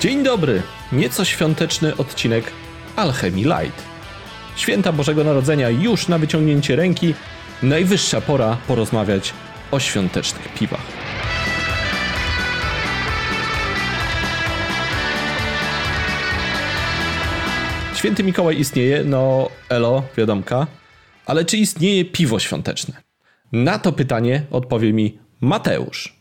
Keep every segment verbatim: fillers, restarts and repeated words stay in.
Dzień dobry, nieco świąteczny odcinek Alchemy Light. Święta Bożego Narodzenia już na wyciągnięcie ręki, najwyższa pora porozmawiać o świątecznych piwach. Święty Mikołaj istnieje, no elo, wiadomka, ale czy istnieje piwo świąteczne? Na to pytanie odpowie mi Mateusz.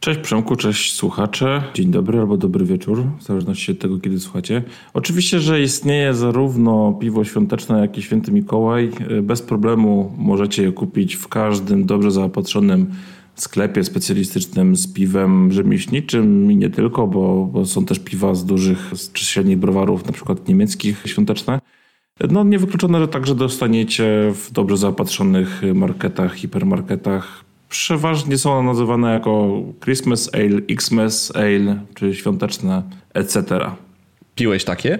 Cześć Przemku, cześć słuchacze. Dzień dobry albo dobry wieczór, w zależności od tego, kiedy słuchacie. Oczywiście, że istnieje zarówno piwo świąteczne, jak i Święty Mikołaj. Bez problemu możecie je kupić w każdym dobrze zaopatrzonym sklepie specjalistycznym z piwem rzemieślniczym i nie tylko, bo, bo są też piwa z dużych, czy średnich browarów, na przykład niemieckich, świąteczne. No niewykluczone, że także dostaniecie w dobrze zaopatrzonych marketach, hipermarketach. Przeważnie są one nazywane jako Christmas Ale, Xmas Ale, czyli świąteczne, et cetera. Piłeś takie?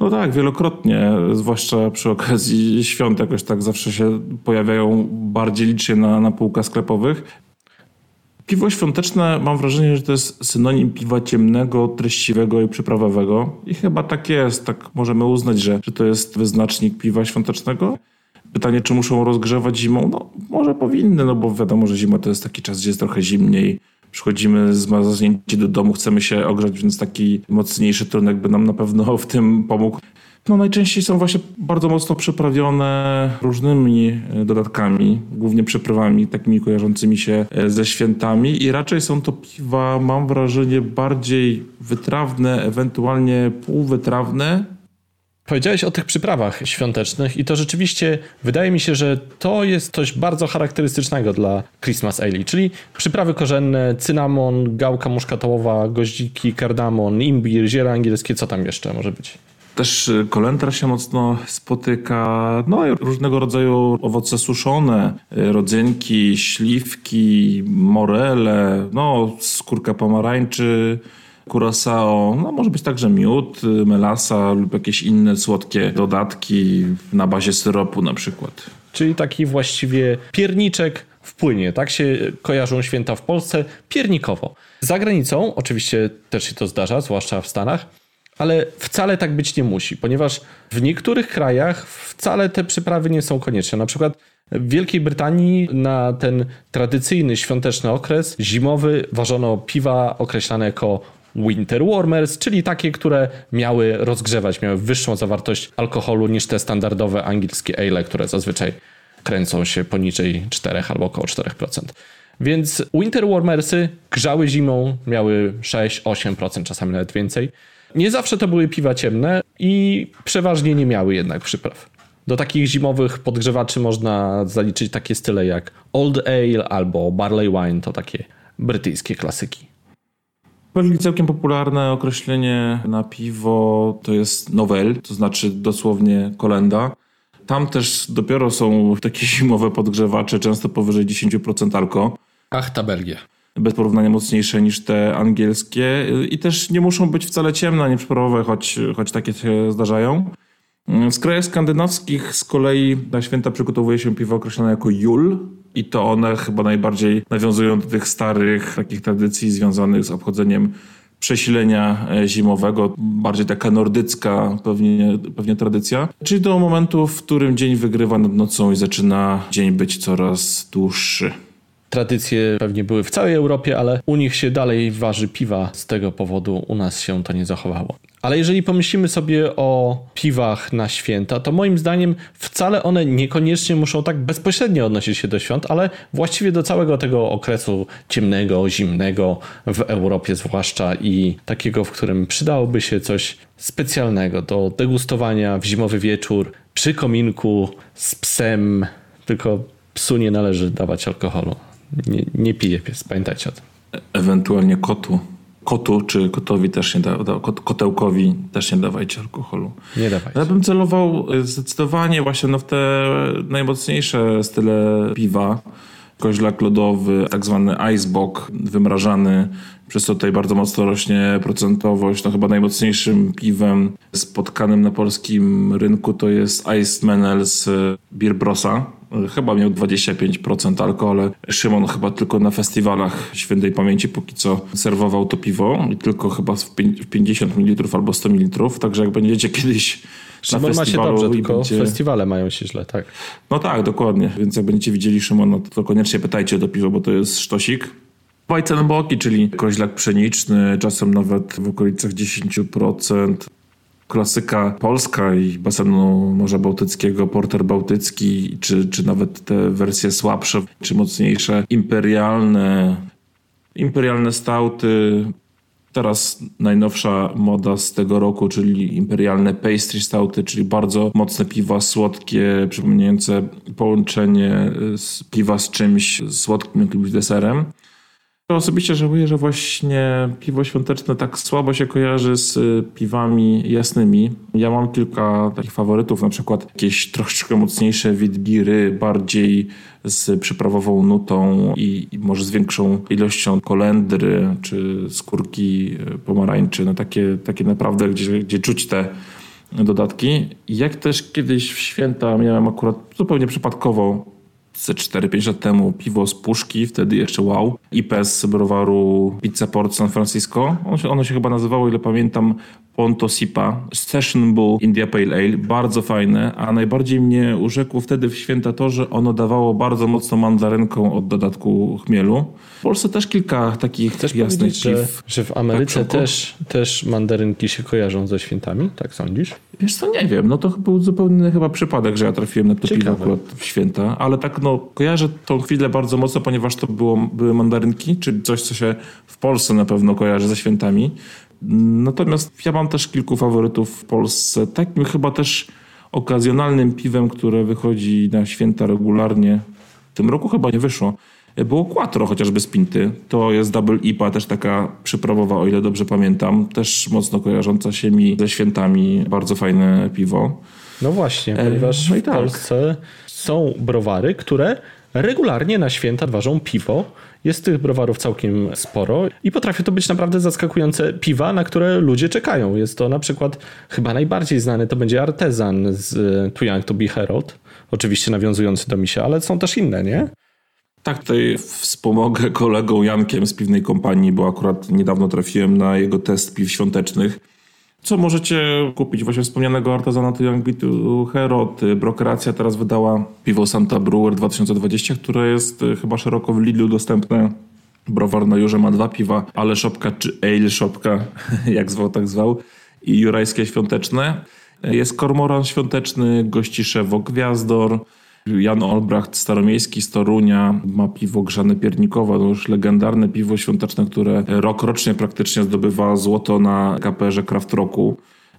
No tak, wielokrotnie, zwłaszcza przy okazji świąt jakoś tak zawsze się pojawiają bardziej licznie na, na półkach sklepowych. Piwo świąteczne, mam wrażenie, że to jest synonim piwa ciemnego, treściwego i przyprawowego. I chyba tak jest, tak możemy uznać, że, że to jest wyznacznik piwa świątecznego. Pytanie, czy muszą rozgrzewać zimą? No może powinny, no bo wiadomo, że zima to jest taki czas, gdzie jest trochę zimniej. Przychodzimy zmarznięci do domu, chcemy się ogrzać, więc taki mocniejszy trunek by nam na pewno w tym pomógł. No najczęściej są właśnie bardzo mocno przyprawione różnymi dodatkami, głównie przyprawami takimi kojarzącymi się ze świętami i raczej są to piwa, mam wrażenie, bardziej wytrawne, ewentualnie półwytrawne. Powiedziałeś o tych przyprawach świątecznych i to rzeczywiście wydaje mi się, że to jest coś bardzo charakterystycznego dla Christmas Ale, czyli przyprawy korzenne, cynamon, gałka muszkatołowa, goździki, kardamon, imbir, ziele angielskie, co tam jeszcze może być? Też kolendra się mocno spotyka, no i różnego rodzaju owoce suszone, rodzynki, śliwki, morele, no skórka pomarańczy, curacao, no może być także miód, melasa lub jakieś inne słodkie dodatki na bazie syropu na przykład. Czyli taki właściwie pierniczek w płynie, tak się kojarzą święta w Polsce, piernikowo. Za granicą oczywiście też się to zdarza, zwłaszcza w Stanach, ale wcale tak być nie musi, ponieważ w niektórych krajach wcale te przyprawy nie są konieczne. Na przykład w Wielkiej Brytanii na ten tradycyjny świąteczny okres zimowy ważono piwa określane jako Winter warmers, czyli takie, które miały rozgrzewać, miały wyższą zawartość alkoholu niż te standardowe angielskie ale, które zazwyczaj kręcą się poniżej czterech albo około czterech procent. Więc winter warmersy grzały zimą, miały sześć do ośmiu procent, czasami nawet więcej. Nie zawsze to były piwa ciemne i przeważnie nie miały jednak przypraw. Do takich zimowych podgrzewaczy można zaliczyć takie style jak Old Ale albo Barley Wine, to takie brytyjskie klasyki. Całkiem popularne określenie na piwo to jest Nowel, to znaczy dosłownie kolenda. Tam też dopiero są takie zimowe podgrzewacze, często powyżej dziesięć procent alko. Ach, ta Belgia. Bez porównania mocniejsze niż te angielskie i też nie muszą być wcale ciemne, ani przyprawowe, choć, choć takie się zdarzają. W krajach skandynawskich z kolei na święta przygotowuje się piwo określone jako jul. I to one chyba najbardziej nawiązują do tych starych takich tradycji związanych z obchodzeniem przesilenia zimowego. Bardziej taka nordycka pewnie, pewnie tradycja. Czyli do momentu, w którym dzień wygrywa nad nocą i zaczyna dzień być coraz dłuższy. Tradycje pewnie były w całej Europie, ale u nich się dalej waży piwa. Z tego powodu u nas się to nie zachowało. Ale jeżeli pomyślimy sobie o piwach na święta, to moim zdaniem wcale one niekoniecznie muszą tak bezpośrednio odnosić się do świąt, ale właściwie do całego tego okresu ciemnego, zimnego w Europie zwłaszcza i takiego, w którym przydałoby się coś specjalnego do degustowania w zimowy wieczór, przy kominku, z psem, tylko psu nie należy dawać alkoholu. Nie, nie pije pies, pamiętajcie o tym. E- ewentualnie kotu. Kotu czy kotowi też nie da, kot, kotełkowi też nie dawajcie alkoholu. Nie dawajcie. Ja bym celował zdecydowanie właśnie no w te najmocniejsze style piwa. Koźlak lodowy, tak zwany ajsbok, wymrażany. Przez to tutaj bardzo mocno rośnie procentowość. No chyba najmocniejszym piwem spotkanym na polskim rynku to jest Ice Menel z Birbrosa. chyba miał dwadzieścia pięć procent alkohol. Szymon chyba tylko na festiwalach świętej pamięci póki co serwował to piwo i tylko chyba w pięćdziesiąt mililitrów albo sto mililitrów, także jak będziecie kiedyś na Szymon festiwalu ma się dobrze, tylko będzie... festiwale mają się źle, tak? No tak, dokładnie. Więc jak będziecie widzieli Szymona, to koniecznie pytajcie o to piwo, bo to jest sztosik. Wajce na boki, czyli koźlak pszeniczny, czasem nawet w okolicach dziesięć procent. Klasyka polska i basenu Morza Bałtyckiego, porter bałtycki, czy, czy nawet te wersje słabsze, czy mocniejsze, imperialne, imperialne stouty. Teraz najnowsza moda z tego roku, czyli imperialne pastry stouty, czyli bardzo mocne piwa słodkie, przypominające połączenie z piwa z czymś słodkim, jakimś deserem. To osobiście żałuję, że właśnie piwo świąteczne tak słabo się kojarzy z piwami jasnymi. Ja mam kilka takich faworytów, na przykład jakieś troszeczkę mocniejsze witbiry, bardziej z przyprawową nutą i, i może z większą ilością kolendry czy skórki pomarańczy. No takie, takie naprawdę, gdzie, gdzie czuć te dodatki. Jak też kiedyś w święta miałem akurat zupełnie przypadkowo ze cztery pięć lat temu piwo z puszki, wtedy jeszcze wow, I P A z browaru Pizza Port San Francisco. Ono się, ono się chyba nazywało, ile pamiętam, Ponto Sipa, Session Ból India Pale Ale, bardzo fajne, a najbardziej mnie urzekło wtedy w święta to, że ono dawało bardzo mocno mandarynką od dodatku chmielu. W Polsce też kilka takich Chcesz jasnych piw. Że, że w Ameryce tak też, też mandarynki się kojarzą ze świętami, tak sądzisz? Wiesz co, nie wiem, no to był zupełnie chyba przypadek, że ja trafiłem na to piwo akurat w święta, ale tak no kojarzę tą chwilę bardzo mocno, ponieważ to było, były mandarynki, czyli coś, co się w Polsce na pewno kojarzy ze świętami. Natomiast ja mam też kilku faworytów w Polsce. Takim chyba też okazjonalnym piwem, które wychodzi na święta regularnie. W tym roku chyba nie wyszło. Było Quattro chociażby z Pinty. To jest double I P A, też taka przyprawowa, o ile dobrze pamiętam. Też mocno kojarząca się mi ze świętami. Bardzo fajne piwo. No właśnie, ponieważ no i tak. W Polsce są browary, które regularnie na święta ważą piwo. Jest tych browarów całkiem sporo i potrafią to być naprawdę zaskakujące piwa, na które ludzie czekają. Jest to na przykład chyba najbardziej znany, to będzie Artezan z Tujanku Bicherold, oczywiście nawiązujący do misia, ale są też inne, nie? Tak, tutaj wspomogę kolegą Jankiem z piwnej kompanii, bo akurat niedawno trafiłem na jego test piw świątecznych. Co możecie kupić? Właśnie wspomnianego Artezana Tujanku Herod. Brokeracja teraz wydała piwo Santa Brewer dwa tysiące dwadzieścia, które jest chyba szeroko w Lidlu dostępne. Browar na Jurze ma dwa piwa, Ale Szopka czy Ale Szopka, jak zwał, tak zwał, i Jurajskie Świąteczne. Jest Kormoran Świąteczny, Gościszewo Gwiazdor. Jan Olbracht Staromiejski z Torunia ma piwo grzane piernikowe, to już legendarne piwo świąteczne, które rok rocznie praktycznie zdobywa złoto na K P R-ze Craft Roku.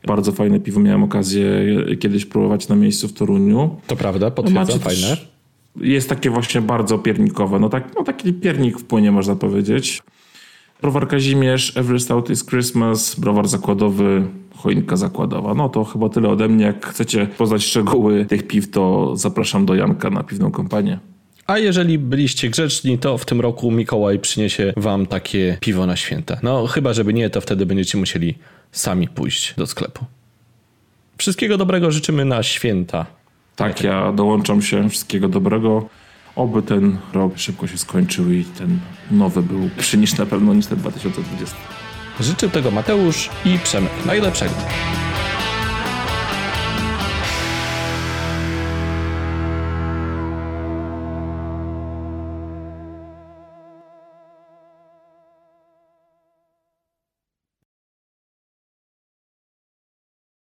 Bardzo fajne piwo, miałem okazję kiedyś próbować na miejscu w Toruniu. To prawda, potwierdzam, fajne. Jest takie właśnie bardzo piernikowe, no, tak, no taki piernik w płynie można powiedzieć. Browar Kazimierz, Every Stout is Christmas, browar zakładowy, Choinka zakładowa. No to chyba tyle ode mnie. Jak chcecie poznać szczegóły tych piw, to zapraszam do Janka na piwną kompanię. A jeżeli byliście grzeczni, to w tym roku Mikołaj przyniesie wam takie piwo na święta. No chyba, żeby nie, to wtedy będziecie musieli sami pójść do sklepu. Wszystkiego dobrego życzymy na święta. Tak, ja dołączam się. Wszystkiego dobrego. Oby ten rok szybko się skończył i ten nowy był lepszy niż na pewno niż ten dwa tysiące dwudziesty. Życzę tego Mateusz i Przemek. Najlepszego.